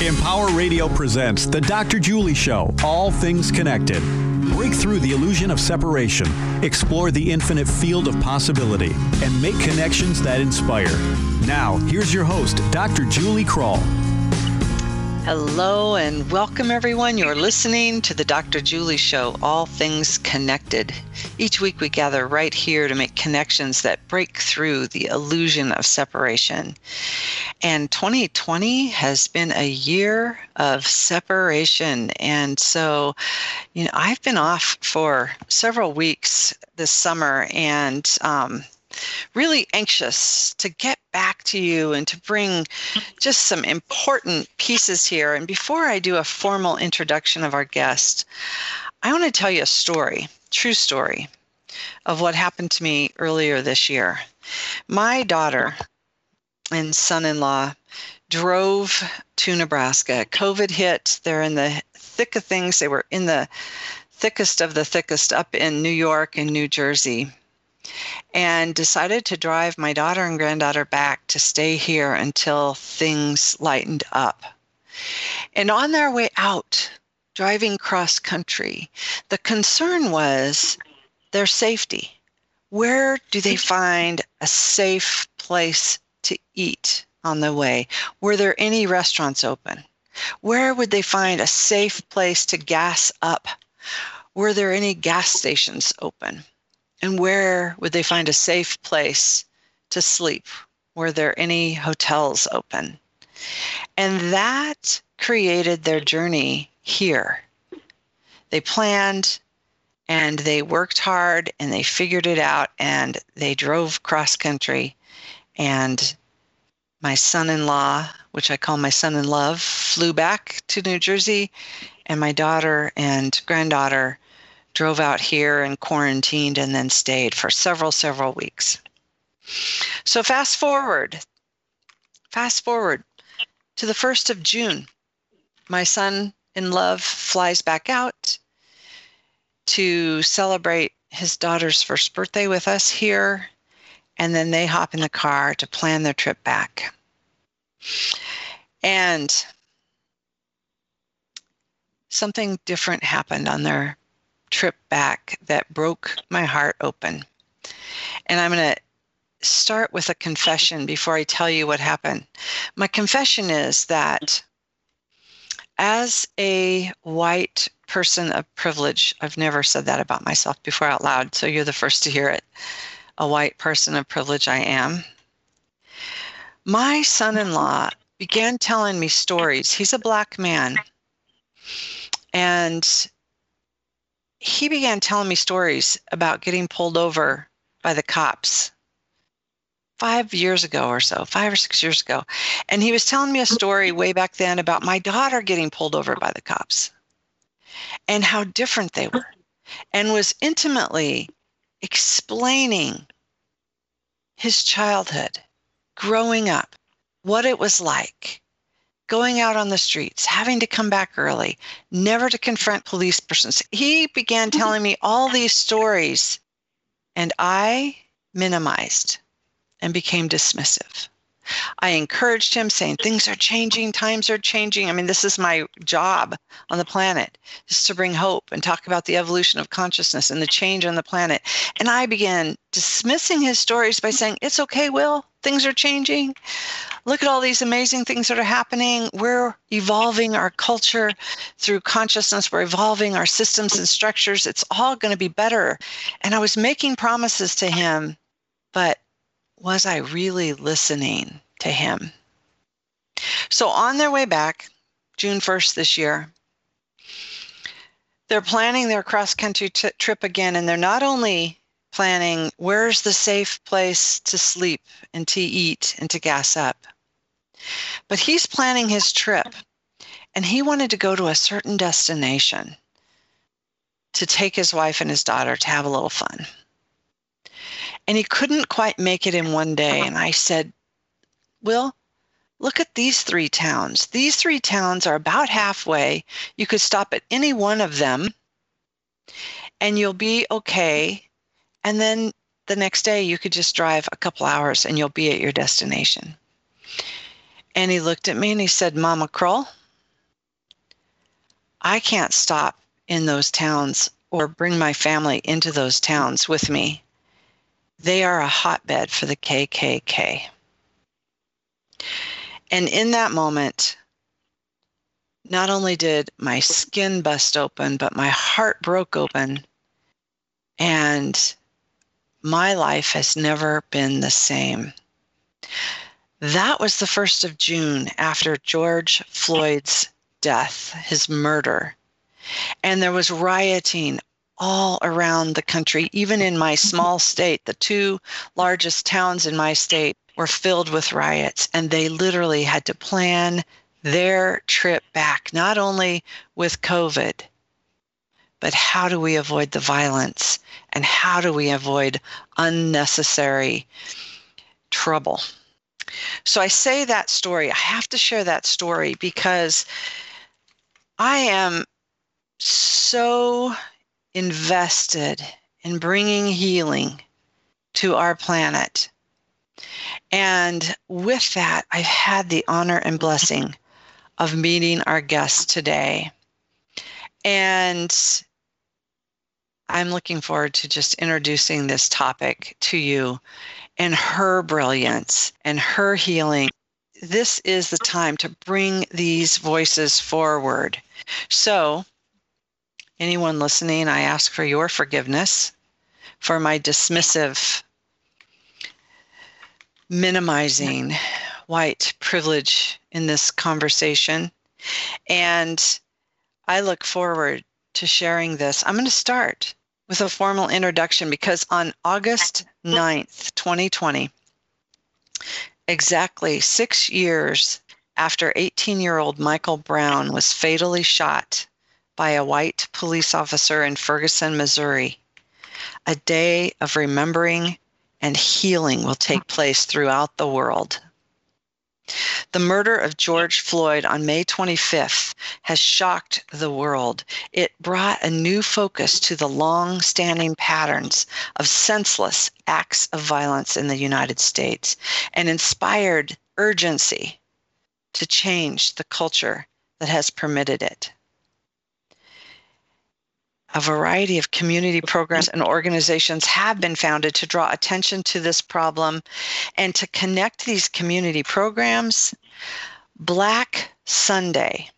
Empower Radio presents The Dr. Julie Show, All Things Connected. Break through the illusion of separation, explore the infinite field of possibility, and make connections that inspire. Now, here's your host, Dr. Julie Krull. Hello and welcome, everyone. You're listening to The Dr. Julie Show, All Things Connected. Each week we gather right here to make connections that break through the illusion of separation. And 2020 has been a year of separation. And so, I've been off for several weeks this summer and really anxious to get back to you and to bring just some important pieces here. And before I do a formal introduction of our guest, I want to tell you a story, true story, of what happened to me earlier this year. My daughter and son-in-law drove to Nebraska. COVID hit. They're in the thick of things. They were in the thickest of the thickest up in New York and New Jersey, and decided to drive my daughter and granddaughter back to stay here until things lightened up. And on their way out, driving cross country, the concern was their safety. Where do they find a safe place to eat on the way? Were there any restaurants open? Where would they find a safe place to gas up? Were there any gas stations open? And where would they find a safe place to sleep? Were there any hotels open? And that created their journey here. They planned and they worked hard and they figured it out and they drove cross country. And my son-in-law, which I call my son-in-law, flew back to New Jersey, and my daughter and granddaughter drove out here and quarantined and then stayed for several weeks. So fast forward to the 1st of June, my son in love flies back out to celebrate his daughter's first birthday with us here. And then they hop in the car to plan their trip back. And something different happened on their trip back that broke my heart open. And I'm going to start with a confession before I tell you what happened. My confession is that as a white person of privilege, I've never said that about myself before out loud, so you're the first to hear it. A white person of privilege I am. My son-in-law began telling me stories. He's a black man. And he began telling me stories about getting pulled over by the cops 5 years ago or so, 5 or 6 years ago. And he was telling me a story way back then about my daughter getting pulled over by the cops and how different they were, and was intimately explaining his childhood, growing up, what it was like, going out on the streets, having to come back early, never to confront police persons. He began telling me all these stories, and I minimized and became dismissive. I encouraged him, saying, things are changing, times are changing. I mean, this is my job on the planet, is to bring hope and talk about the evolution of consciousness and the change on the planet. And I began dismissing his stories by saying, it's okay, Will, things are changing. Look at all these amazing things that are happening. We're evolving our culture through consciousness. We're evolving our systems and structures. It's all going to be better. And I was making promises to him, but was I really listening to him? So on their way back, June 1st this year, they're planning their cross-country trip again, and they're not only planning where's the safe place to sleep and to eat and to gas up, but he's planning his trip, and he wanted to go to a certain destination to take his wife and his daughter to have a little fun. And he couldn't quite make it in one day. And I said, Will, look at these three towns. These three towns are about halfway. You could stop at any one of them and you'll be okay. And then the next day you could just drive a couple hours and you'll be at your destination. And he looked at me and he said, Mama Krull, I can't stop in those towns or bring my family into those towns with me. They are a hotbed for the KKK. And in that moment, not only did my skin bust open, but my heart broke open. And my life has never been the same. That was the 1st of June after George Floyd's death, his murder. And there was rioting all around the country, even in my small state. The 2 largest towns in my state were filled with riots, and they literally had to plan their trip back, not only with COVID, but how do we avoid the violence and how do we avoid unnecessary trouble? So I say that story, I have to share that story because I am so invested in bringing healing to our planet. And with that, I've had the honor and blessing of meeting our guest today. And I'm looking forward to just introducing this topic to you and her brilliance and her healing. This is the time to bring these voices forward. So, anyone listening, I ask for your forgiveness for my dismissive, minimizing white privilege in this conversation. And I look forward to sharing this. I'm going to start with a formal introduction because on August 9th, 2020, exactly 6 years after 18-year-old Michael Brown was fatally shot by a white police officer in Ferguson, Missouri, a day of remembering and healing will take place throughout the world. The murder of George Floyd on May 25th has shocked the world. It brought a new focus to the long-standing patterns of senseless acts of violence in the United States and inspired urgency to change the culture that has permitted it. A variety of community programs and organizations have been founded to draw attention to this problem and to connect these community programs. Black Sunday.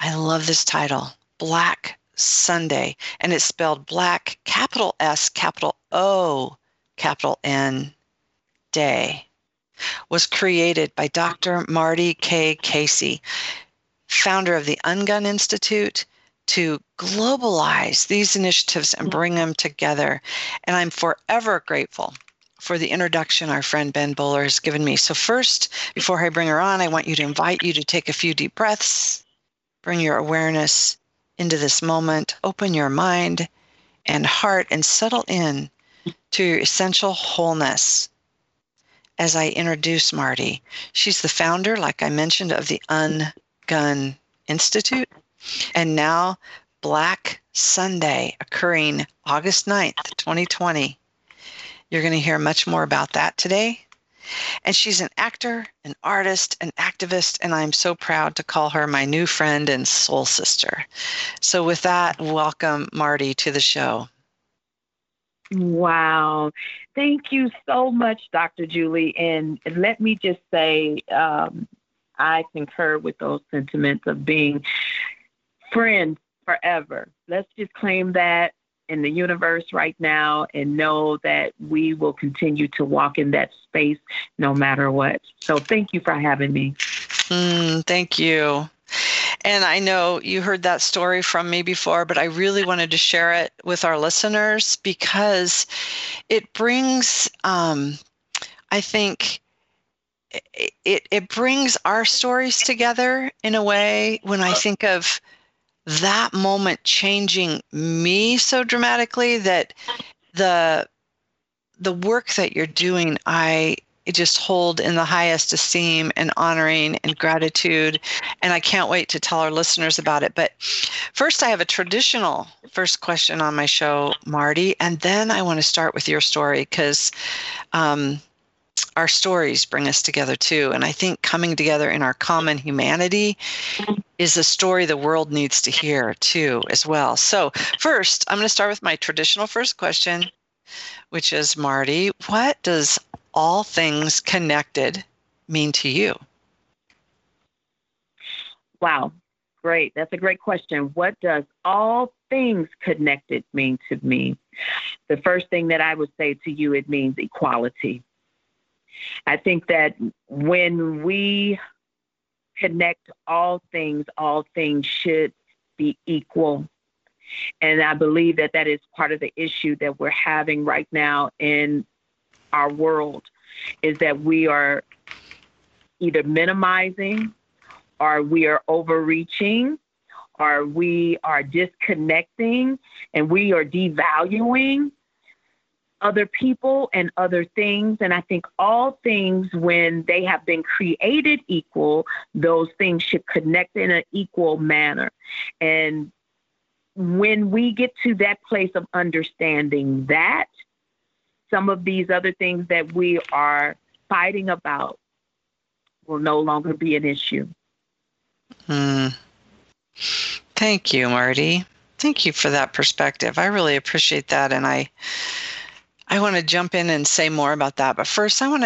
I love this title, Black Sunday. And it's spelled Black, capital S, capital O, capital N, Day. Was created by Dr. Marty Casey, founder of the Ungun Institute, to globalize these initiatives and bring them together. And I'm forever grateful for the introduction our friend Ben Bowler has given me. So first, before I bring her on, I want you to invite you to take a few deep breaths, bring your awareness into this moment, open your mind and heart, and settle in to your essential wholeness. As I introduce Marty, she's the founder, like I mentioned, of the Ungun Institute. And now, Black Sunday, occurring August 9th, 2020. You're going to hear much more about that today. And she's an actor, an artist, an activist, and I'm so proud to call her my new friend and soul sister. So with that, welcome, Marty, to the show. Wow. Thank you so much, Dr. Julie. And let me just say, I concur with those sentiments of being friends forever. Let's just claim that in the universe right now and know that we will continue to walk in that space no matter what. So thank you for having me. Thank you. And I know you heard that story from me before, but I really wanted to share it with our listeners because it brings, it brings our stories together in a way. When I think of that moment changing me so dramatically, that the work that you're doing, I just hold in the highest esteem and honoring and gratitude. And I can't wait to tell our listeners about it. But first, I have a traditional first question on my show, Marty. And then I want to start with your story because our stories bring us together too. And I think coming together in our common humanity is a story the world needs to hear too, as well. So first, I'm going to start with my traditional first question, which is, Marty, what does all things connected mean to you? Wow. Great. That's a great question. What does all things connected mean to me? The first thing that I would say to you, it means equality. I think that when we connect all things should be equal. And I believe that that is part of the issue that we're having right now in our world, is that we are either minimizing, or we are overreaching, or we are disconnecting, and we are devaluing other people and other things. And I think all things, when they have been created equal, those things should connect in an equal manner. And when we get to that place of understanding that, some of these other things that we are fighting about will no longer be an issue. Thank you, Marty. Thank you for that perspective. I really appreciate that. And I want to jump in and say more about that. But first, I want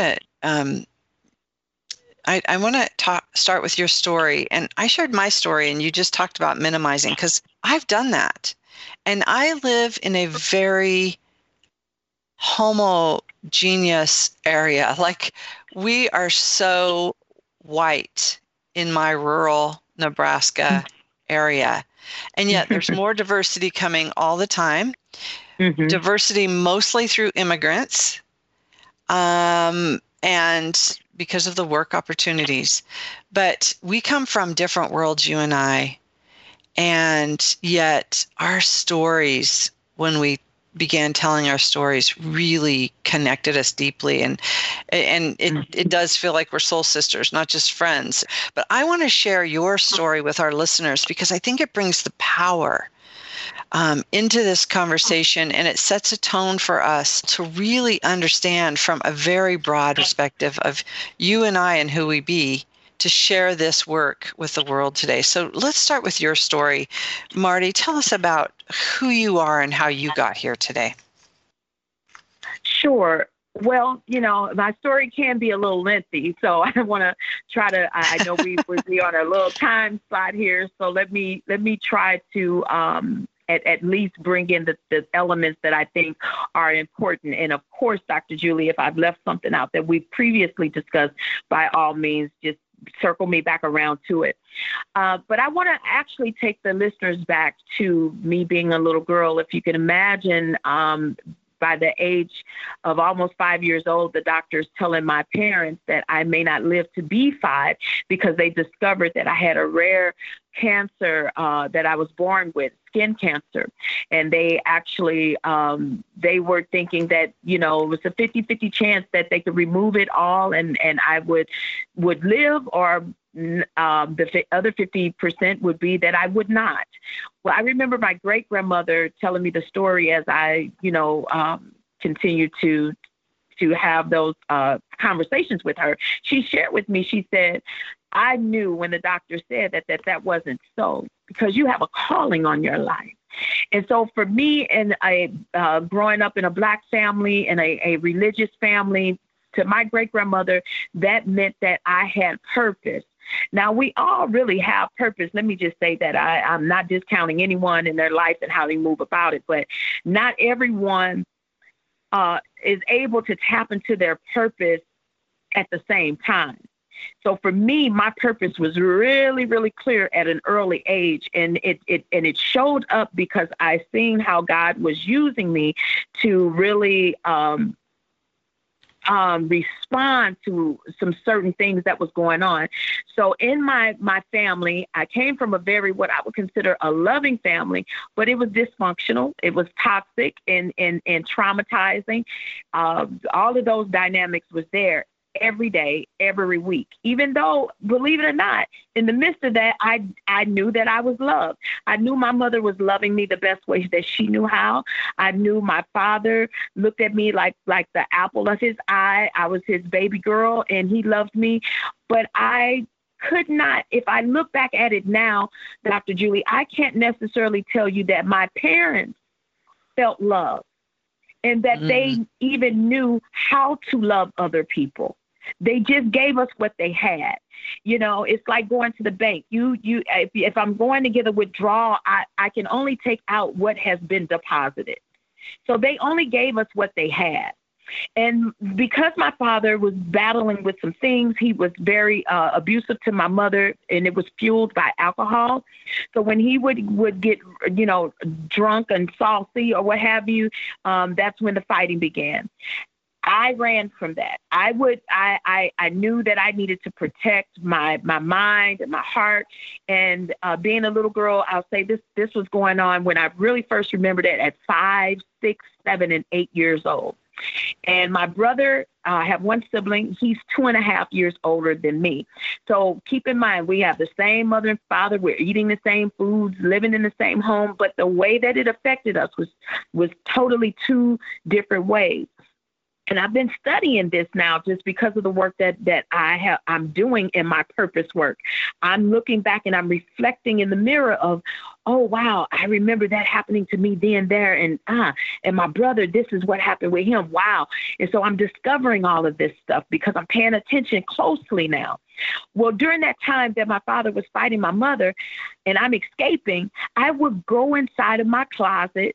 to start with your story. And I shared my story, and you just talked about minimizing, because I've done that. And I live in a very homogeneous area. Like, we are so white in my rural Nebraska area. And yet there's more diversity coming all the time. Mm-hmm. Diversity mostly through immigrants, and because of the work opportunities. But we come from different worlds, you and I, and yet our stories, when we began telling our stories, really connected us deeply. And it does feel like we're soul sisters, not just friends. But I want to share your story with our listeners, because I think it brings the power into this conversation, and it sets a tone for us to really understand from a very broad perspective of you and I and who we be, to share this work with the world today. So let's start with your story. Marty, tell us about who you are and how you got here today. Sure. Well, my story can be a little lengthy, so I want to try to, I know we would be on a little time spot here, so let me try to at least bring in the elements that I think are important. And of course, Dr. Julie, if I've left something out that we've previously discussed, by all means, just circle me back around to it. But I want to actually take the listeners back to me being a little girl. If you can imagine, by the age of almost 5 years old, the doctors telling my parents that I may not live to be 5, because they discovered that I had a rare cancer that I was born with, skin cancer. And they actually, they were thinking that, it was a 50-50 chance that they could remove it all and I would live, or the other 50% would be that I would not. Well, I remember my great-grandmother telling me the story as I, continued to have those conversations with her. She shared with me, she said, I knew when the doctor said that wasn't so, because you have a calling on your life. And so for me, and I, growing up in a Black family and a religious family, to my great-grandmother, that meant that I had purpose. Now, we all really have purpose. Let me just say that I'm not discounting anyone in their life and how they move about it, but not everyone is able to tap into their purpose at the same time. So for me, my purpose was really, really clear at an early age, and it showed up because I seen how God was using me to really respond to some certain things that was going on. So in my family, I came from a very, what I would consider a loving family, but it was dysfunctional. It was toxic and traumatizing. All of those dynamics was there every day, every week, even though, believe it or not, in the midst of that, I knew that I was loved. I knew my mother was loving me the best way that she knew how. I knew my father looked at me like the apple of his eye. I was his baby girl, and he loved me. But I could not, if I look back at it now, Dr. Julie, I can't necessarily tell you that my parents felt love and that they even knew how to love other people. They just gave us what they had. You know, it's like going to the bank. If I'm going to get a withdrawal, I can only take out what has been deposited. So they only gave us what they had. And because my father was battling with some things, he was very abusive to my mother, and it was fueled by alcohol. So when he would get, you know, drunk and saucy or what have you, that's when the fighting began. I ran from that. I knew that I needed to protect my mind and my heart. And being a little girl, I'll say this was going on when I really first remembered it at 5, 6, 7, and 8 years old. And my brother, I have one sibling, he's 2.5 years older than me. So keep in mind, we have the same mother and father. We're eating the same foods, living in the same home. But the way that it affected us was totally two different ways. And I've been studying this now just because of the work that I'm doing in my purpose work. I'm looking back and I'm reflecting in the mirror of, oh, wow, I remember that happening to me then, there, and my brother, this is what happened with him. Wow. And so I'm discovering all of this stuff because I'm paying attention closely now. Well, during that time that my father was fighting my mother and I'm escaping, I would go inside of my closet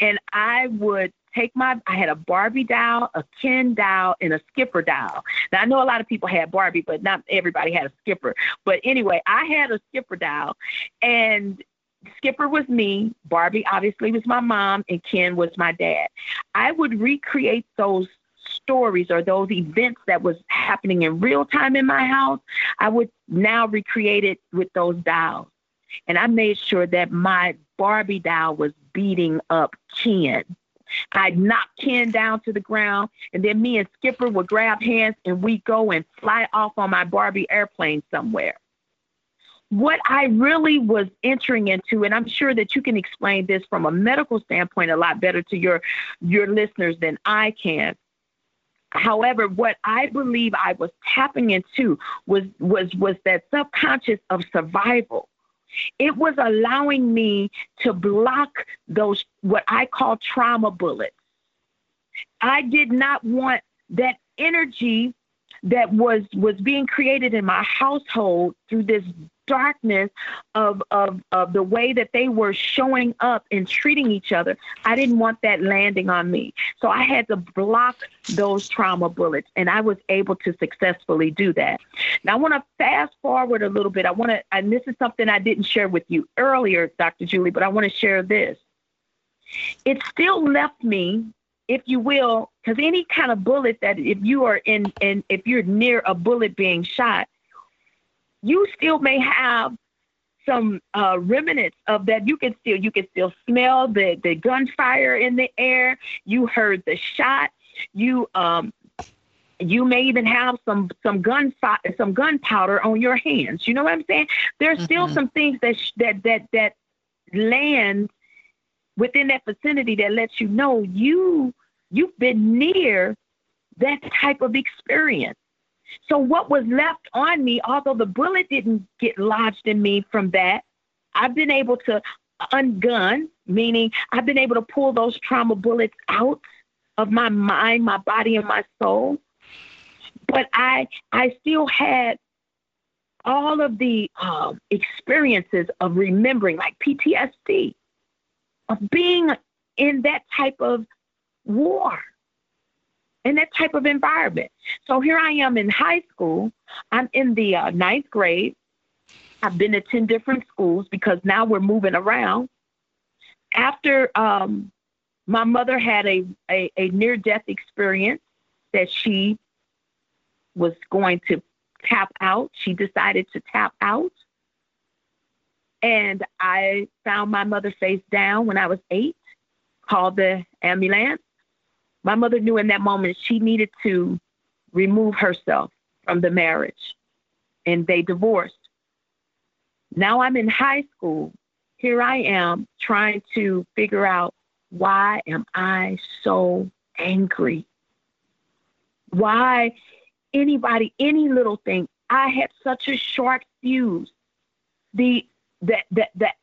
and I would I had a Barbie doll, a Ken doll, and a Skipper doll. Now, I know a lot of people had Barbie, but not everybody had a Skipper. But anyway, I had a Skipper doll, and Skipper was me. Barbie, obviously, was my mom, and Ken was my dad. I would recreate those stories or those events that was happening in real time in my house. I would now recreate it with those dolls. And I made sure that my Barbie doll was beating up Ken. I'd knock Ken down to the ground, and then me and Skipper would grab hands, and we'd go and fly off on my Barbie airplane somewhere. What I really was entering into, and I'm sure that you can explain this from a medical standpoint a lot better to your listeners than I can. However, what I believe I was tapping into was that subconscious of survival. It was allowing me to block those, what I call trauma bullets. I did not want that energy that was being created in my household through this darkness of the way that they were showing up and treating each other. I didn't want that landing on me. So I had to block those trauma bullets, and I was able to successfully do that. Now I want to fast forward a little bit. And this is something I didn't share with you earlier, Dr. Julie, but I want to share this. It still left me, if you will, because any kind of bullet that if you're near a bullet being shot, you still may have some remnants of that. You can still smell the gunfire in the air. You heard the shot. You may even have some gunpowder on your hands. You know what I'm saying? There's still some things that land within that vicinity that lets you know you've been near that type of experience. So what was left on me, although the bullet didn't get lodged in me from that, I've been able to ungun, meaning I've been able to pull those trauma bullets out of my mind, my body, and my soul. But I still had all of the experiences of remembering, like PTSD, of being in that type of war, in that type of environment. So here I am in high school. I'm in the 9th grade. I've been to 10 different schools because now we're moving around. After my mother had a near-death experience that she was going to tap out, she decided to tap out. And I found my mother face down when I was 8, called the ambulance. My mother knew in that moment she needed to remove herself from the marriage, and they divorced. Now I'm in high school. Here I am trying to figure out, why am I so angry? Why anybody, any little thing, I had such a short fuse. The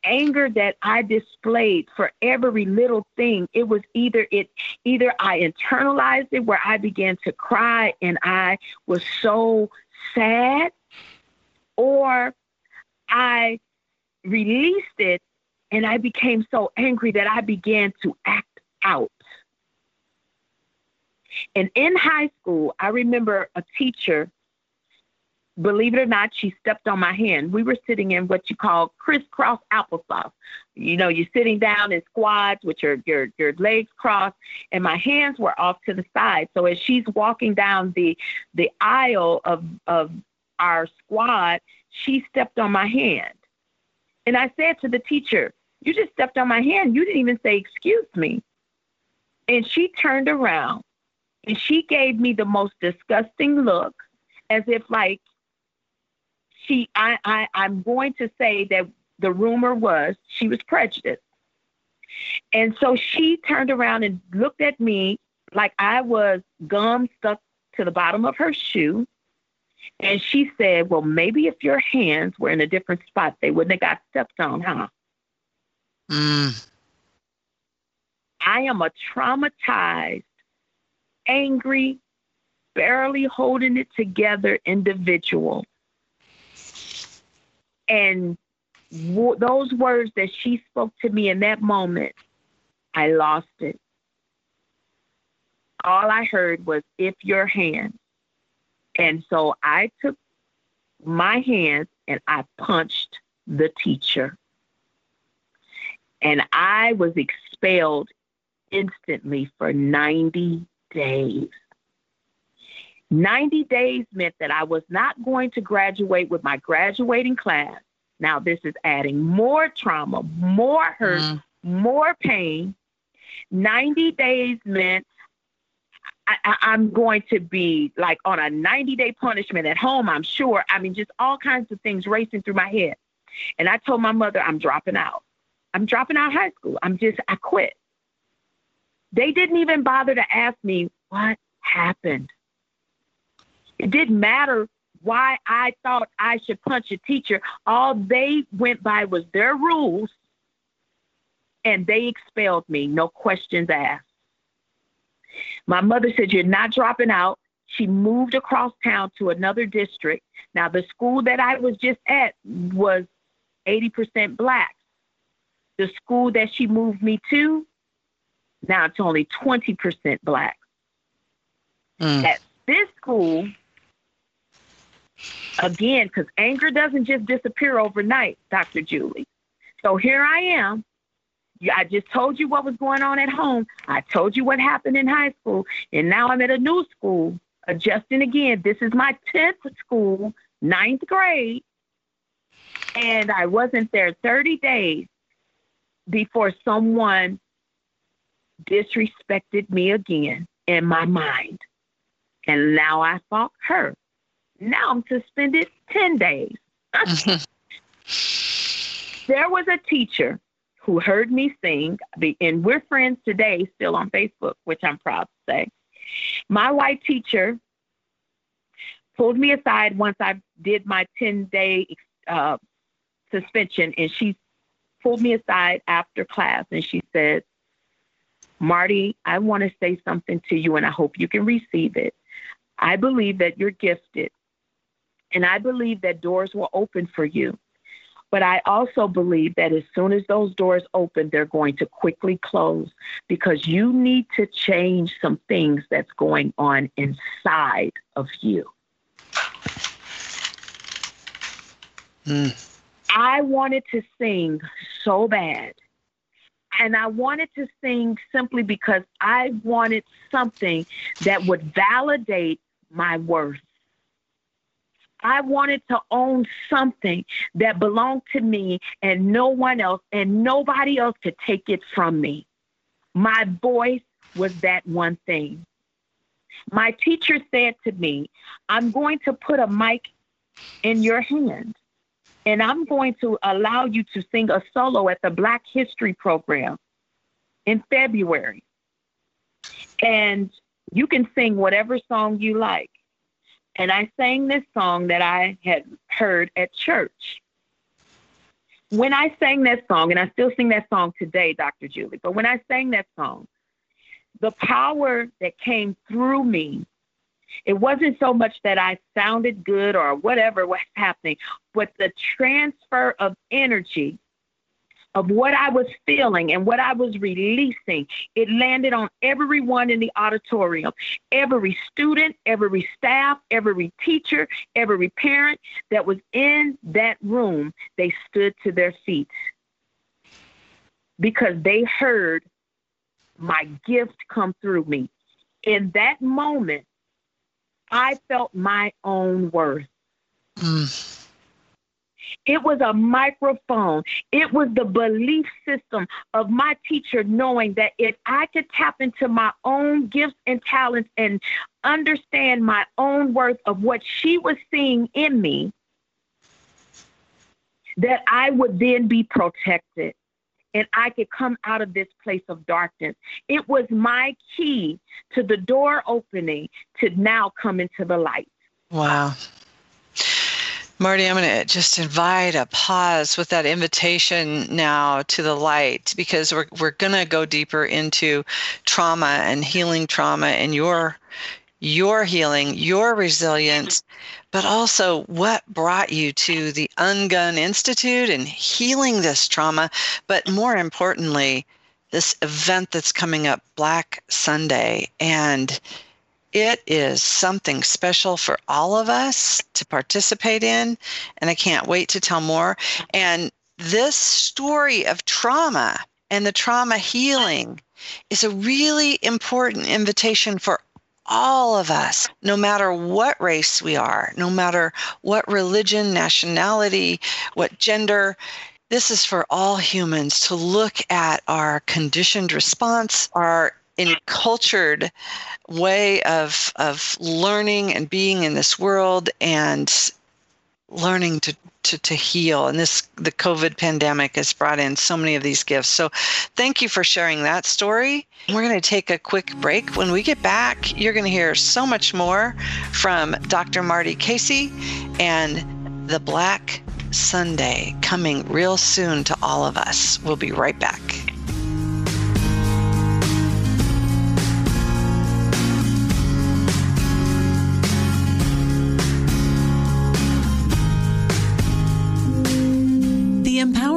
anger that I displayed for every little thing, it was either I internalized it where I began to cry and I was so sad, or I released it and I became so angry that I began to act out. And in high school, I remember a teacher, believe it or not, she stepped on my hand. We were sitting in what you call crisscross applesauce. You know, you're sitting down in squats with your legs crossed, and my hands were off to the side. So as she's walking down the aisle of our squad, she stepped on my hand. And I said to the teacher, "You just stepped on my hand. You didn't even say, 'Excuse me.'" And she turned around and she gave me the most disgusting look, as if like, I'm going to say that the rumor was she was prejudiced. And so she turned around and looked at me like I was gum stuck to the bottom of her shoe. And she said, "Well, maybe if your hands were in a different spot, they wouldn't have got stepped on, huh?" Mm. I am a traumatized, angry, barely holding it together individual. And those words that she spoke to me in that moment, I lost it. All I heard was, "If your hand." And so I took my hands and I punched the teacher. And I was expelled instantly for 90 days. 90 days meant that I was not going to graduate with my graduating class. Now, this is adding more trauma, more hurt, more pain. 90 days meant I'm going to be like on a 90-day punishment at home, I'm sure. I mean, just all kinds of things racing through my head. And I told my mother, "I'm dropping out. I'm dropping out high school. I quit." They didn't even bother to ask me what happened. It didn't matter why I thought I should punch a teacher. All they went by was their rules, and they expelled me, no questions asked. My mother said, "You're not dropping out." She moved across town to another district. Now, the school that I was just at was 80% Black. The school that she moved me to, now it's only 20% Black. Mm. At this school, again, because anger doesn't just disappear overnight, Dr. Julie. So here I am. I just told you what was going on at home. I told you what happened in high school. And now I'm at a new school, adjusting again. This is my 10th school, 9th grade. And I wasn't there 30 days before someone disrespected me again in my mind. And now I fought her. Now I'm suspended 10 days. There was a teacher who heard me sing, and we're friends today, still on Facebook, which I'm proud to say. My white teacher pulled me aside once I did my 10-day suspension, and she pulled me aside after class, and she said, "Marty, I want to say something to you, and I hope you can receive it. I believe that you're gifted, and I believe that doors will open for you. But I also believe that as soon as those doors open, they're going to quickly close because you need to change some things that's going on inside of you." Mm. I wanted to sing so bad. And I wanted to sing simply because I wanted something that would validate my worth. I wanted to own something that belonged to me and no one else, and nobody else could take it from me. My voice was that one thing. My teacher said to me, "I'm going to put a mic in your hand, and I'm going to allow you to sing a solo at the Black History program in February. And you can sing whatever song you like. And I sang this song that I had heard at church. When I sang that song, and I still sing that song today, Dr. Julie, but when I sang that song, the power that came through me, it wasn't so much that I sounded good or whatever was happening, but the transfer of energy of what I was feeling and what I was releasing, it landed on everyone in the auditorium, every student, every staff, every teacher, every parent that was in that room. They stood to their feet because they heard my gift come through me. In that moment, I felt my own worth. It was a microphone. It was the belief system of my teacher knowing that if I could tap into my own gifts and talents and understand my own worth of what she was seeing in me, that I would then be protected and I could come out of this place of darkness. It was my key to the door opening to now come into the light. Wow. Marty, I'm going to just invite a pause with that invitation now to the light, because we're going to go deeper into trauma and healing trauma and your healing, your resilience, but also what brought you to the Ungun Institute and healing this trauma, but more importantly, this event that's coming up, Black Sunday, and it is something special for all of us to participate in, and I can't wait to tell more. And this story of trauma and the trauma healing is a really important invitation for all of us, no matter what race we are, no matter what religion, nationality, what gender. This is for all humans to look at our conditioned response, our in cultured way of learning and being in this world and learning to heal. And the COVID pandemic has brought in so many of these gifts. So thank you for sharing that story. We're going to take a quick break. When we get back, you're going to hear so much more from Dr. Marty Casey and the Black Sunday coming real soon to all of us. We'll be right back.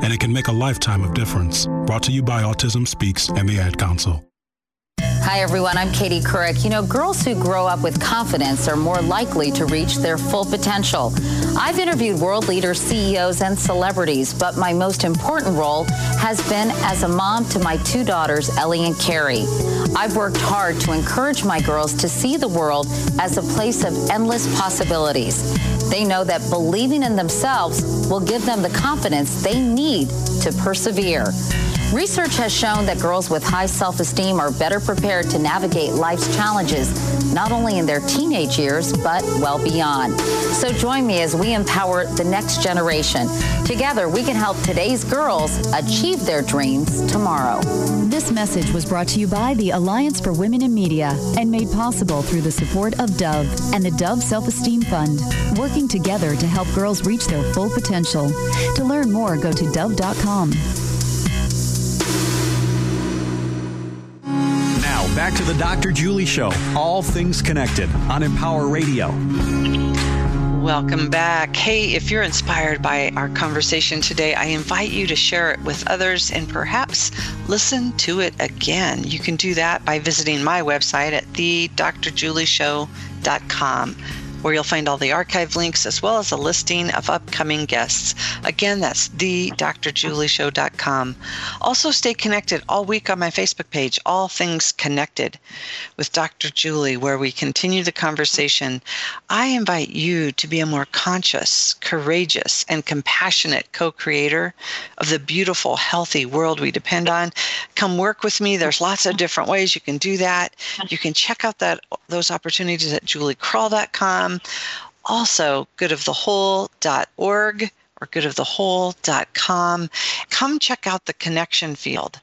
And it can make a lifetime of difference. Brought to you by Autism Speaks and the Ad Council. Hi, everyone. I'm Katie Couric. You know, girls who grow up with confidence are more likely to reach their full potential. I've interviewed world leaders, CEOs, and celebrities, but my most important role has been as a mom to my two daughters, Ellie and Carrie. I've worked hard to encourage my girls to see the world as a place of endless possibilities. They know that believing in themselves will give them the confidence they need to persevere. Research has shown that girls with high self-esteem are better prepared to navigate life's challenges, not only in their teenage years, but well beyond. So join me as we empower the next generation. Together, we can help today's girls achieve their dreams tomorrow. This message was brought to you by the Alliance for Women in Media and made possible through the support of Dove and the Dove Self-Esteem Fund, working together to help girls reach their full potential. To learn more, go to dove.com. Now, back to the Dr. Julie Show, all things connected on Empower Radio. Welcome back. Hey, if you're inspired by our conversation today, I invite you to share it with others and perhaps listen to it again. You can do that by visiting my website at thedrjulieshow.com, where you'll find all the archive links as well as a listing of upcoming guests. Again, that's thedrjulieshow.com. Also, stay connected all week on my Facebook page, All Things Connected with Dr. Julie, where we continue the conversation. I invite you to be a more conscious, courageous, and compassionate co-creator of the beautiful, healthy world we depend on. Come work with me. There's lots of different ways you can do that. You can check out those opportunities at juliekrull.com. Also, goodofthewhole.org or goodofthewhole.com. Come check out the Connection Field,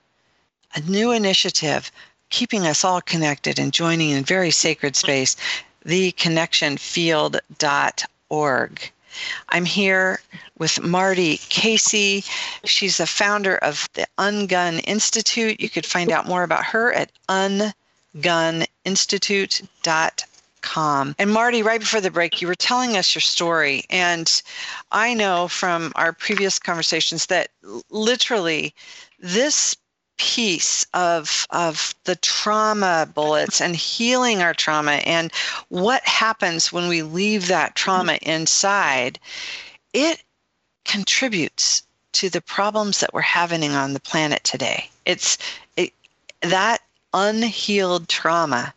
a new initiative keeping us all connected and joining in very sacred space, theconnectionfield.org. I'm here with Marty Casey. She's the founder of the Ungun Institute. You could find out more about her at unguninstitute.org. And Marty, right before the break, you were telling us your story. And I know from our previous conversations that literally this piece of the trauma bullets and healing our trauma and what happens when we leave that trauma inside, it contributes to the problems that we're having on the planet today. That unhealed trauma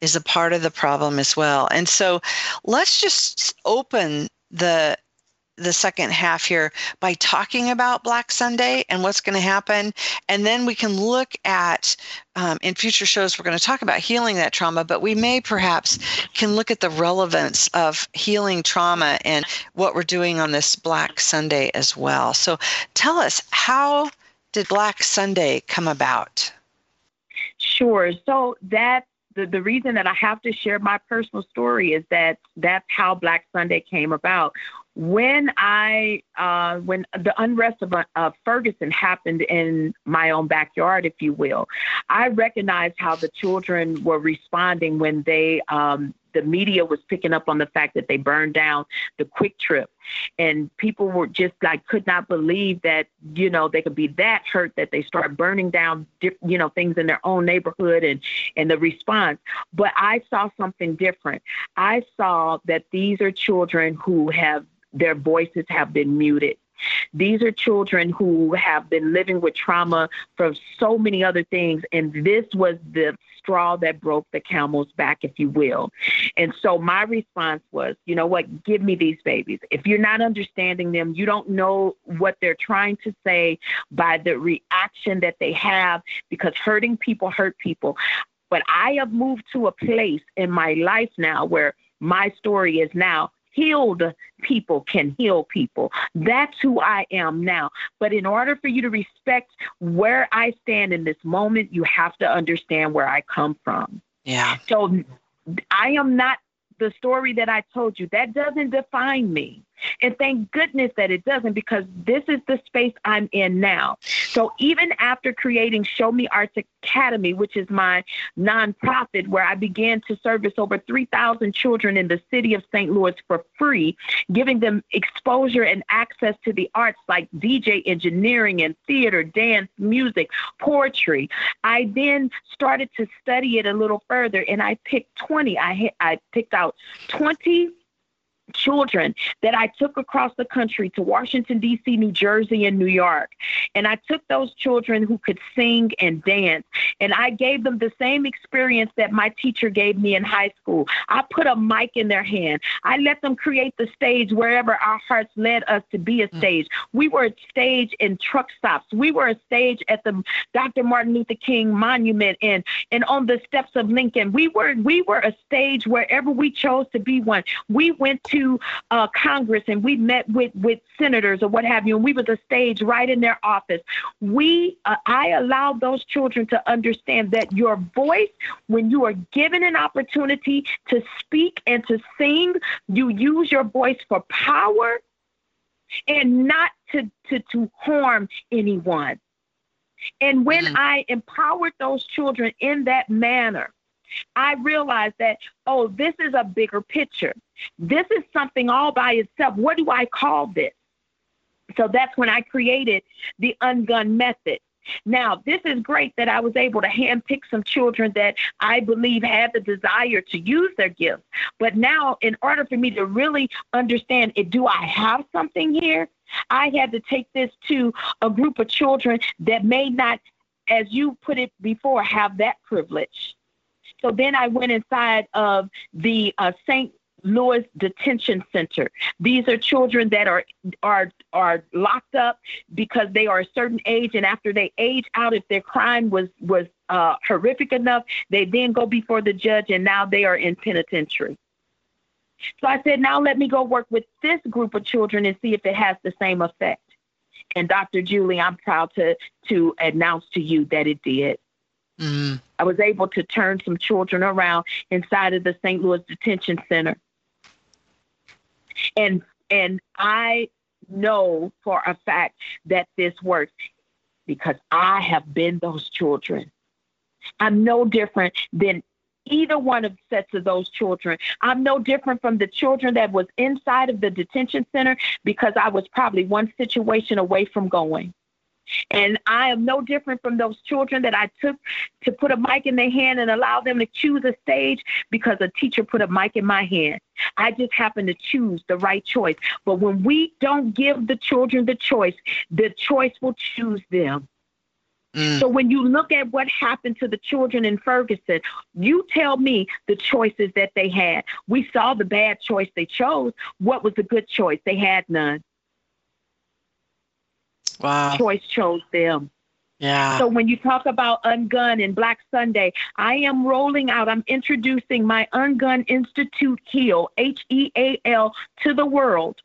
is a part of the problem as well. And so let's just open the second half here by talking about Black Sunday and what's going to happen. And then we can look at, in future shows, we're going to talk about healing that trauma, but we may perhaps can look at the relevance of healing trauma and what we're doing on this Black Sunday as well. So tell us, how did Black Sunday come about? Sure. So the reason that I have to share my personal story is that that's how Black Sunday came about. When when the unrest of Ferguson happened in my own backyard, if you will, I recognized how the children were responding when they, the media was picking up on the fact that they burned down the Quick Trip. And people were just like, could not believe that, you know, they could be that hurt that they start burning down, you know, things in their own neighborhood and the response. But I saw something different. I saw that these are children who have, their voices have been muted. These are children who have been living with trauma from so many other things. And this was the straw that broke the camel's back, if you will. And so my response was, you know what, give me these babies. If you're not understanding them, you don't know what they're trying to say by the reaction that they have, because hurting people hurt people. But I have moved to a place in my life now where my story is now healed people can heal people. That's who I am now. But in order for you to respect where I stand in this moment, you have to understand where I come from. Yeah. So I am not the story that I told you. That doesn't define me. And thank goodness that it doesn't, because this is the space I'm in now. So even after creating Show Me Arts Academy, which is my nonprofit where I began to service over 3,000 children in the city of St. Louis for free, giving them exposure and access to the arts like DJ engineering and theater, dance, music, poetry. I then started to study it a little further, and I picked out 20 children that I took across the country to Washington, D.C., New Jersey, and New York. And I took those children who could sing and dance, and I gave them the same experience that my teacher gave me in high school. I put a mic in their hand. I let them create the stage wherever our hearts led us to be a stage. We were a stage in truck stops. We were a stage at the Dr. Martin Luther King Monument and on the steps of Lincoln. We were a stage wherever we chose to be one. We went to Congress and we met with senators or what have you, and we were the stage right in their office. I allowed those children to understand that your voice, when you are given an opportunity to speak and to sing, you use your voice for power and not to harm anyone. And when I empowered those children in that manner, I realized that, oh, this is a bigger picture. This is something all by itself. What do I call this? So that's when I created the Ungun method. Now, this is great that I was able to handpick some children that I believe had the desire to use their gifts. But now, in order for me to really understand it, do I have something here? I had to take this to a group of children that may not, as you put it before, have that privilege. So then I went inside of the St. Louis Detention Center. These are children that are locked up because they are a certain age, and after they age out, if their crime was horrific enough, they then go before the judge, and now they are in penitentiary. So I said, now let me go work with this group of children and see if it has the same effect. And Dr. Julie, I'm proud to announce to you that it did. Mm-hmm. I was able to turn some children around inside of the St. Louis Detention Center. And I know for a fact that this works because I have been those children. I'm no different than either one of the sets of those children. I'm no different from the children that was inside of the detention center because I was probably one situation away from going. And I am no different from those children that I took to put a mic in their hand and allow them to choose a stage because a teacher put a mic in my hand. I just happened to choose the right choice. But when we don't give the children the choice will choose them. Mm. So when you look at what happened to the children in Ferguson, you tell me the choices that they had. We saw the bad choice they chose. What was the good choice? They had none. Wow. Choice chose them. Yeah. So when you talk about Ungun and Black Sunday, I am rolling out, I'm introducing my Ungun Institute Heal, HEAL, to the world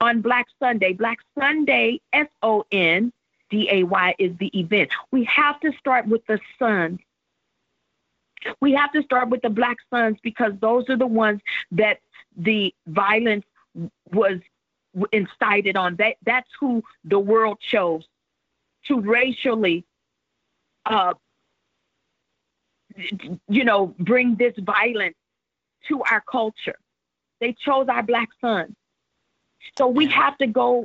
on Black Sunday. Black Sunday, SONDAY is the event. We have to start with the sun. We have to start with the Black sons because those are the ones that the violence was incited on. That's who the world chose to racially, bring this violence to our culture. They chose our Black sons. So we have to go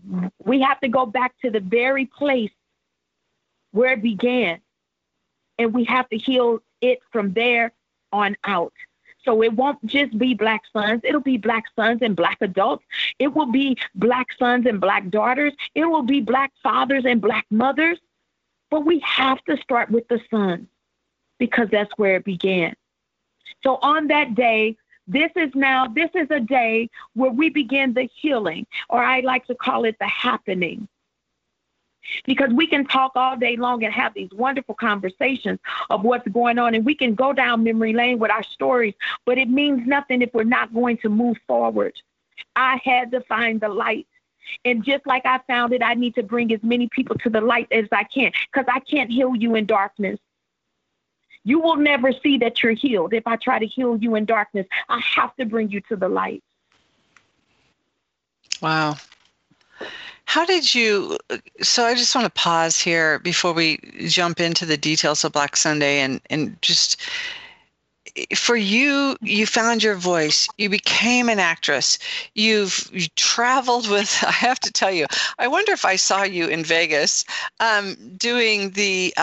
back to the very place where it began, and we have to heal it from there on out. So it won't just be Black sons. It'll be Black sons and Black adults. It will be Black sons and Black daughters. It will be Black fathers and Black mothers. But we have to start with the sons because that's where it began. So on that day, this is a day where we begin the healing, or I like to call it the happening. Because we can talk all day long and have these wonderful conversations of what's going on, and we can go down memory lane with our stories, but it means nothing if we're not going to move forward. I had to find the light. And just like I found it, I need to bring as many people to the light as I can, because I can't heal you in darkness. You will never see that you're healed. If I try to heal you in darkness, I have to bring you to the light. Wow. So I just want to pause here before we jump into the details of Black Sunday and just for you, you found your voice, you became an actress, you traveled with, I have to tell you, I wonder if I saw you in Vegas doing the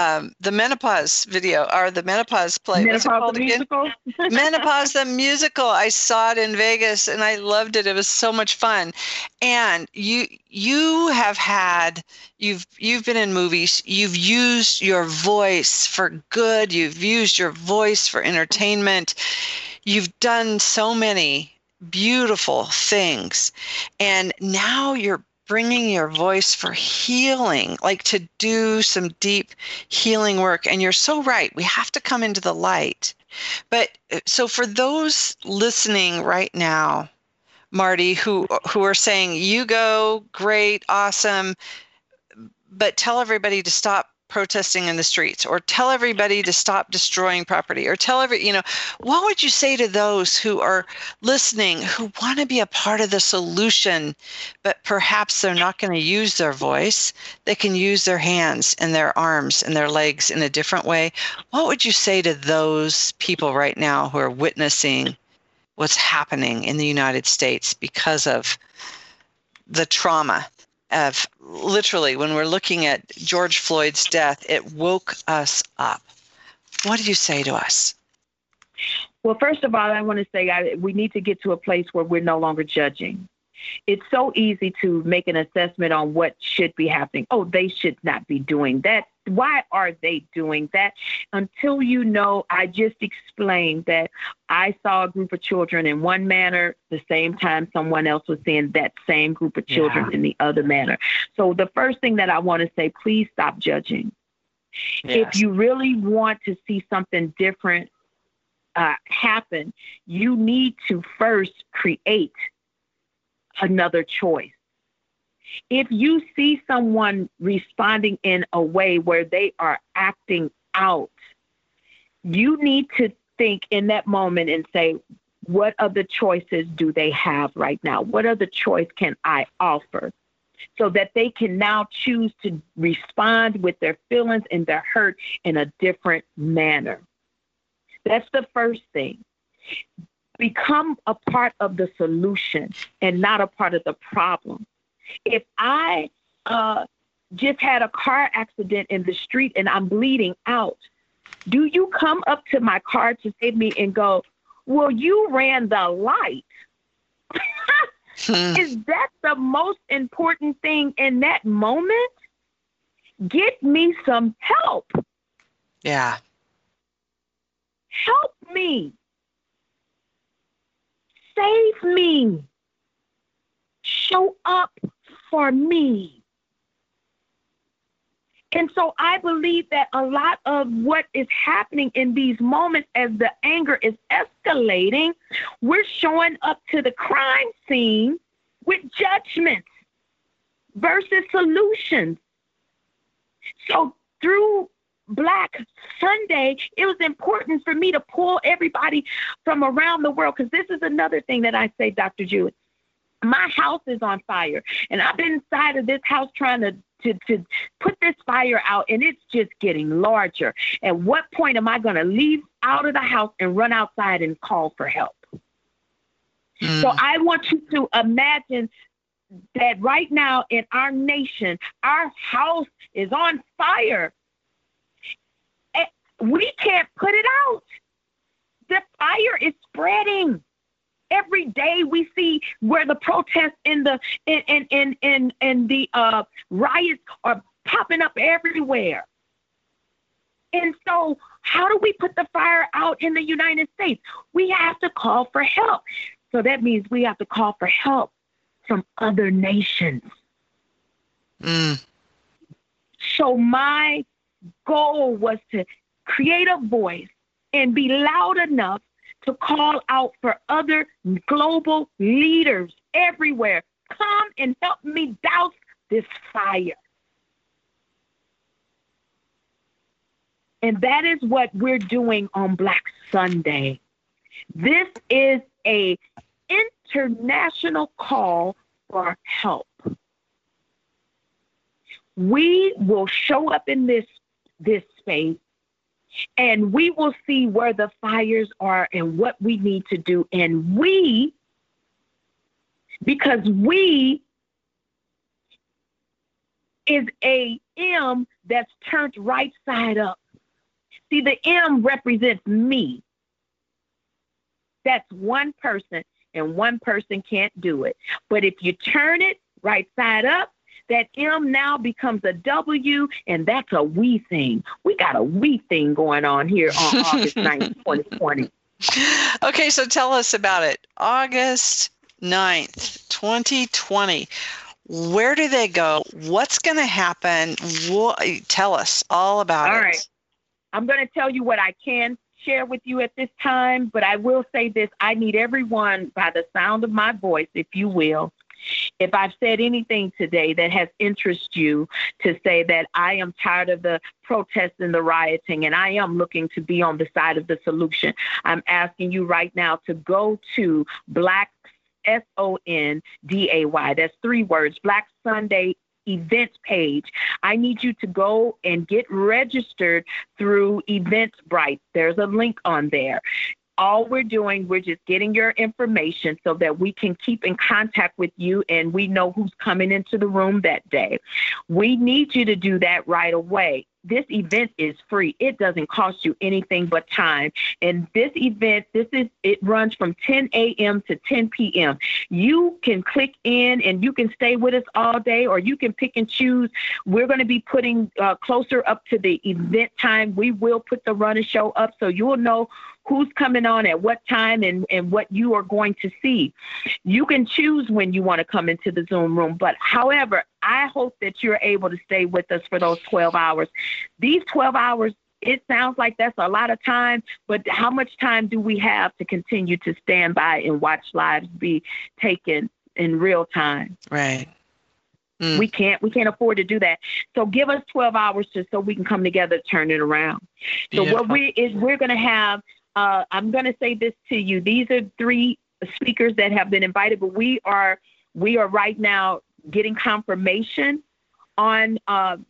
menopause video or the menopause play. Menopause the musical? Menopause the musical. I saw it in Vegas and I loved it. It was so much fun. And you've been in movies, you've used your voice for good, you've used your voice for entertainment, you've done so many beautiful things, and now you're bringing your voice for healing, like to do some deep healing work. And you're so right, we have to come into the light. But so for those listening right now, Marty, who are saying, you go, great, awesome, but tell everybody to stop protesting in the streets, or tell everybody to stop destroying property, or what would you say to those who are listening, who want to be a part of the solution, but perhaps they're not going to use their voice, they can use their hands and their arms and their legs in a different way? What would you say to those people right now who are witnessing what's happening in the United States because of the trauma of literally when we're looking at George Floyd's death, it woke us up? What do you say to us? Well, first of all, I want to say we need to get to a place where we're no longer judging. It's so easy to make an assessment on what should be happening. Oh, they should not be doing that. Why are they doing that? Until you know, I just explained that I saw a group of children in one manner, the same time someone else was seeing that same group of children in the other manner. So the first thing that I want to say, please stop judging. Yes. If you really want to see something different happen, you need to first create another choice. If you see someone responding in a way where they are acting out, you need to think in that moment and say, what other choices do they have right now? What other choice can I offer so that they can now choose to respond with their feelings and their hurt in a different manner? That's the first thing. Become a part of the solution and not a part of the problem. If I just had a car accident in the street and I'm bleeding out, do you come up to my car to save me and go, well, you ran the light? Is that the most important thing in that moment? Get me some help. Yeah. Help me. Save me. Show up for me. And so I believe that a lot of what is happening in these moments as the anger is escalating, we're showing up to the crime scene with judgments versus solutions. So through Black Sunday, it was important for me to pull everybody from around the world, because this is another thing that I say, Dr. Julie. My house is on fire, and I've been inside of this house trying to put this fire out, and it's just getting larger. At what point am I going to leave out of the house and run outside and call for help? So I want you to imagine that right now in our nation, our house is on fire. And we can't put it out. The fire is spreading. Every day we see where the protests and the riots are popping up everywhere. And so how do we put the fire out in the United States? We have to call for help. So that means we have to call for help from other nations. So my goal was to create a voice and be loud enough to call out for other global leaders everywhere. Come and help me douse this fire. And that is what we're doing on Black Sunday. This is an international call for help. We will show up in this space and we will see where the fires are and what we need to do. And we, because we is a M that's turned right side up. See, the M represents me. That's one person, and one person can't do it. But if you turn it right side up, that M now becomes a W, and that's a we thing. We got a we thing going on here on August 9th, 2020. Okay, so tell us about it. August 9th, 2020. Where do they go? What's going to happen? Tell us all about it. All right. I'm going to tell you what I can share with you at this time, but I will say this. I need everyone, by the sound of my voice, if you will, if I've said anything today that has interest you, to say that I am tired of the protests and the rioting, and I am looking to be on the side of the solution. I'm asking you right now to go to Black Sonday. That's 3 words. Black Sunday events page. I need you to go and get registered through Eventbrite. There's a link on there. All we're doing, we're just getting your information so that we can keep in contact with you and we know who's coming into the room that day. We need you to do that right away. This event is free. It doesn't cost you anything but time. And this event, it runs from 10 a.m. to 10 p.m. You can click in and you can stay with us all day, or you can pick and choose. We're going to be putting closer up to the event time. We will put the runner show up so you will know who's coming on at what time and what you are going to see. You can choose when you want to come into the Zoom room. But however, I hope that you're able to stay with us for those 12 hours. These 12 hours, it sounds like that's a lot of time, but how much time do we have to continue to stand by and watch lives be taken in real time? Right. Mm. We can't afford to do that. So give us 12 hours just so we can come together, turn it around. So yeah. We're going to have, I'm going to say this to you. These are 3 speakers that have been invited, but we are right now getting confirmation on,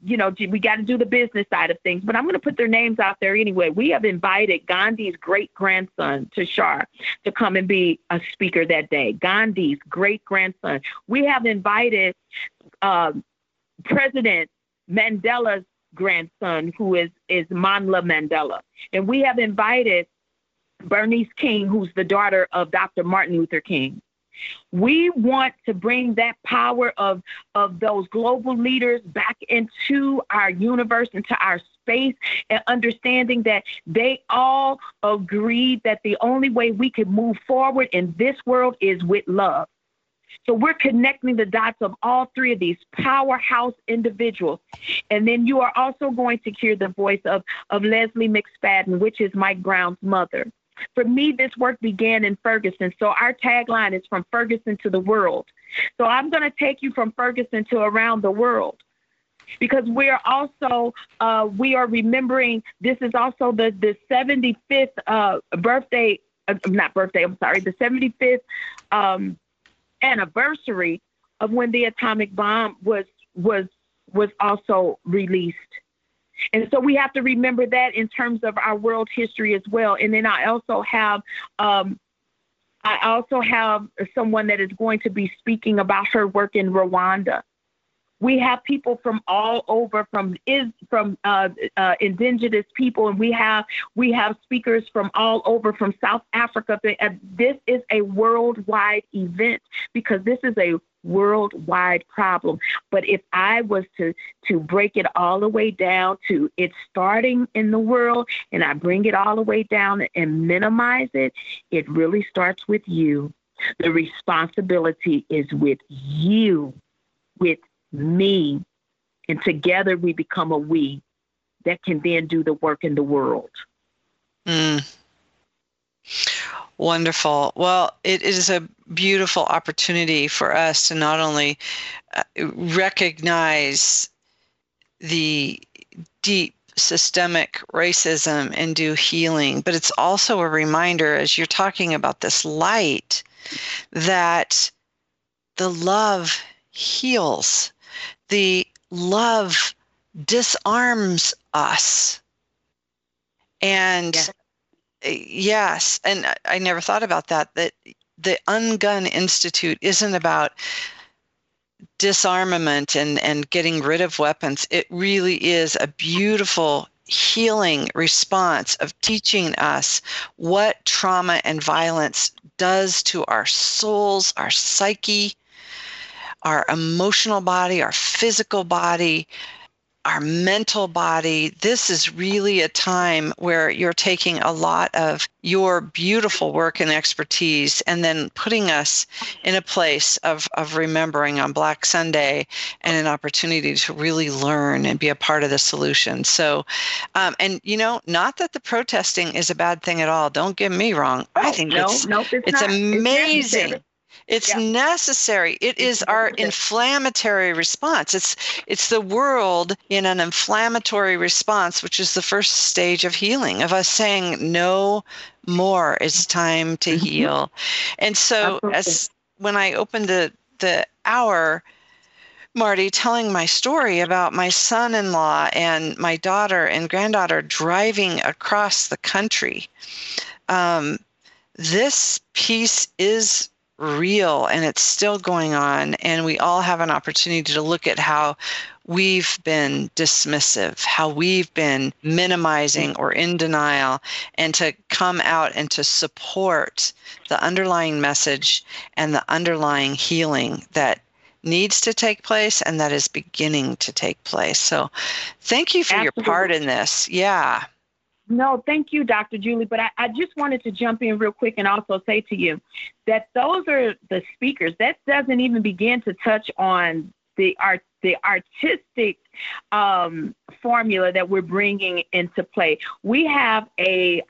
we got to do the business side of things, but I'm going to put their names out there anyway. We have invited Gandhi's great-grandson, Tushar, to come and be a speaker that day. Gandhi's great-grandson. We have invited President Mandela's grandson, who is Manla Mandela. And we have invited Bernice King, who's the daughter of Dr. Martin Luther King. We want to bring that power of those global leaders back into our universe, into our space, and understanding that they all agreed that the only way we could move forward in this world is with love. So we're connecting the dots of all 3 of these powerhouse individuals. And then you are also going to hear the voice of Leslie McSpadden, which is Mike Brown's mother. For me, this work began in Ferguson. So our tagline is from Ferguson to the world. So I'm going to take you from Ferguson to around the world, because we are also, we are remembering, this is also the 75th the 75th anniversary of when the atomic bomb was also released. And so we have to remember that in terms of our world history as well. And then I also have someone that is going to be speaking about her work in Rwanda. We have people from all over, from indigenous people, and we have speakers from all over, from South Africa. This is a worldwide event, because this is a worldwide problem. But if I was to break it all the way down to it's starting in the world, and I bring it all the way down and minimize it, it really starts with you. The responsibility is with you, with me, and together we become a we that can then do the work in the world. Mm. Wonderful. Well, it is a beautiful opportunity for us to not only recognize the deep systemic racism and do healing, but it's also a reminder, as you're talking about this light, that the love heals. The love disarms us. And yes, and I never thought about that the Ungun Institute isn't about disarmament and getting rid of weapons. It really is a beautiful healing response of teaching us what trauma and violence does to our souls, our psyche, our emotional body, our physical body, our mental body. This is really a time where you're taking a lot of your beautiful work and expertise and then putting us in a place of remembering on Black Sunday and an opportunity to really learn and be a part of the solution. So, and you know, not that the protesting is a bad thing at all. Don't get me wrong. I think it's amazing. It's necessary. It is our inflammatory response. It's the world in an inflammatory response, which is the first stage of healing, of us saying, no more, it's time to heal. And so as when I opened the hour, Marty, telling my story about my son-in-law and my daughter and granddaughter driving across the country, this piece is real, and it's still going on, and we all have an opportunity to look at how we've been dismissive, how we've been minimizing or in denial, and to come out and to support the underlying message and the underlying healing that needs to take place and that is beginning to take place. So thank you for your part in this. Yeah. No, thank you, Dr. Julie. But I just wanted to jump in real quick and also say to you that those are the speakers. That doesn't even begin to touch on the artistic formula that we're bringing into play. We have a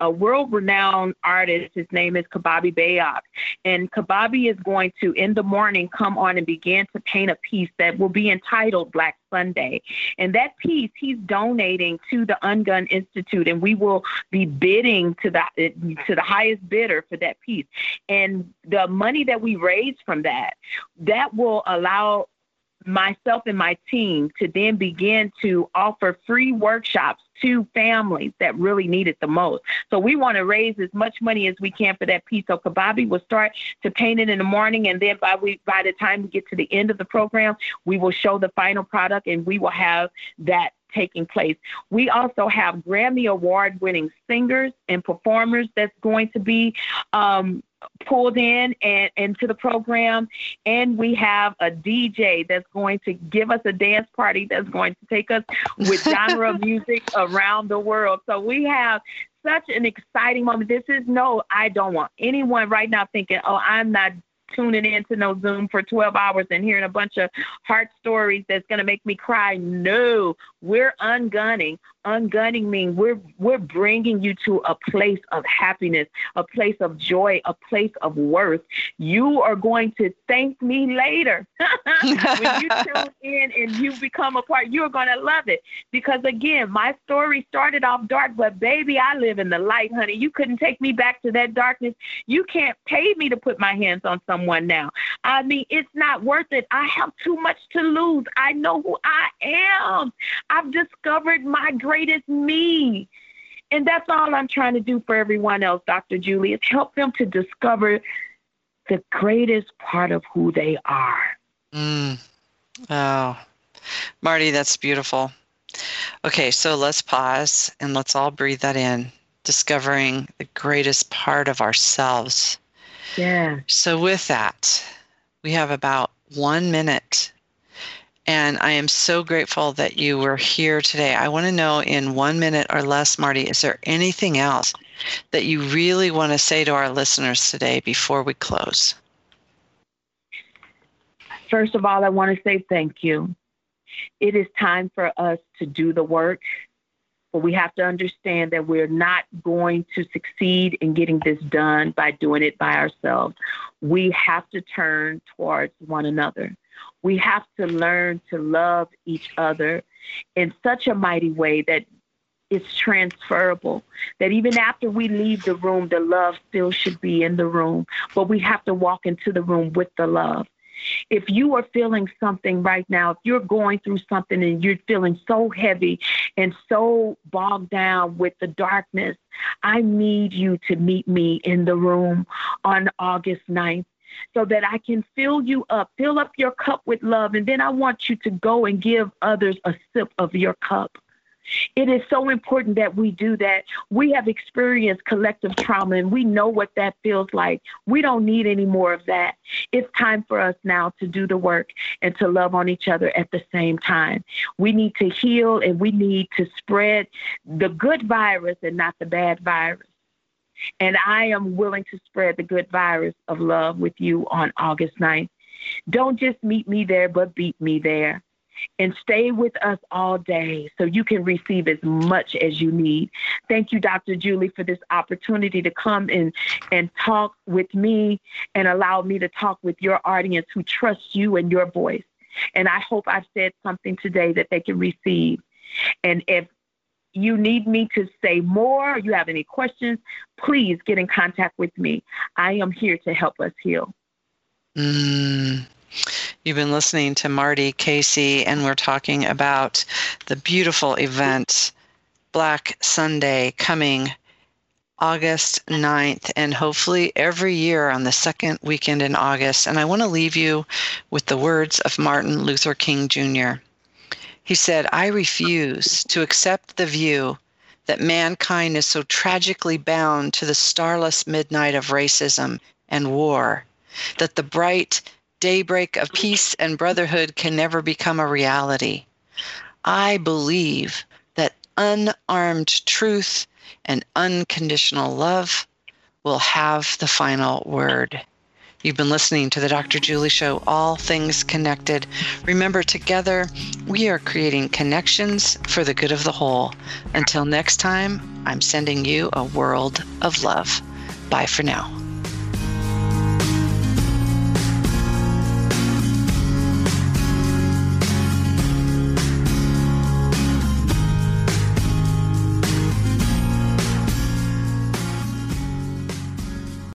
world-renowned artist. His name is Kababi Bayok. And Kababi is going to, in the morning, come on and begin to paint a piece that will be entitled Black Sunday. And that piece he's donating to the Ungun Institute, and we will be bidding to the highest bidder for that piece. And the money that we raise from that will allow myself and my team to then begin to offer free workshops to families that really need it the most. So we want to raise as much money as we can for that piece. So Kababi will start to paint it in the morning, and then by the time we get to the end of the program, we will show the final product, and we will have that taking place. We also have Grammy Award-winning singers and performers that's going to be pulled in and into the program, and we have a DJ that's going to give us a dance party that's going to take us with genre music around the world. So we have such an exciting moment. This is I don't want anyone right now thinking, oh, I'm not tuning into no Zoom for 12 hours and hearing a bunch of heart stories that's going to make me cry. No, we're ungunning. Ungunning means we're bringing you to a place of happiness, a place of joy, a place of worth. You are going to thank me later. When you tune in and you become a part, you're going to love it. Because again, my story started off dark, but baby, I live in the light, honey. You couldn't take me back to that darkness. You can't pay me to put my hands on someone now. I mean, it's not worth it. I have too much to lose. I know who I am. I've discovered my greatest me. And that's all I'm trying to do for everyone else, Dr. Julie, is help them to discover the greatest part of who they are. Oh, Marty, that's beautiful. Okay, so let's pause and let's all breathe that in, discovering the greatest part of ourselves. Yeah. So with that, we have about 1 minute. And I am so grateful that you were here today. I want to know, in 1 minute or less, Marty, is there anything else that you really want to say to our listeners today before we close? First of all, I want to say thank you. It is time for us to do the work, but we have to understand that we're not going to succeed in getting this done by doing it by ourselves. We have to turn towards one another. We have to learn to love each other in such a mighty way that it's transferable, that even after we leave the room, the love still should be in the room, but we have to walk into the room with the love. If you are feeling something right now, if you're going through something and you're feeling so heavy and so bogged down with the darkness, I need you to meet me in the room on August 9th. So that I can fill you up, fill up your cup with love. And then I want you to go and give others a sip of your cup. It is so important that we do that. We have experienced collective trauma and we know what that feels like. We don't need any more of that. It's time for us now to do the work and to love on each other at the same time. We need to heal and we need to spread the good virus and not the bad virus. And I am willing to spread the good virus of love with you on August 9th. Don't just meet me there, but beat me there. And stay with us all day so you can receive as much as you need. Thank you, Dr. Julie, for this opportunity to come in and talk with me and allow me to talk with your audience who trusts you and your voice. And I hope I've said something today that they can receive. And if you need me to say more, you have any questions, please get in contact with me. I am here to help us heal. You've been listening to Marty Casey, and we're talking about the beautiful event, Black Sunday, coming August 9th, and hopefully every year on the second weekend in August. And I want to leave you with the words of Martin Luther King Jr. He said, "I refuse to accept the view that mankind is so tragically bound to the starless midnight of racism and war, that the bright daybreak of peace and brotherhood can never become a reality. I believe that unarmed truth and unconditional love will have the final word." You've been listening to the Dr. Julie Show, All Things Connected. Remember, together, we are creating connections for the good of the whole. Until next time, I'm sending you a world of love. Bye for now.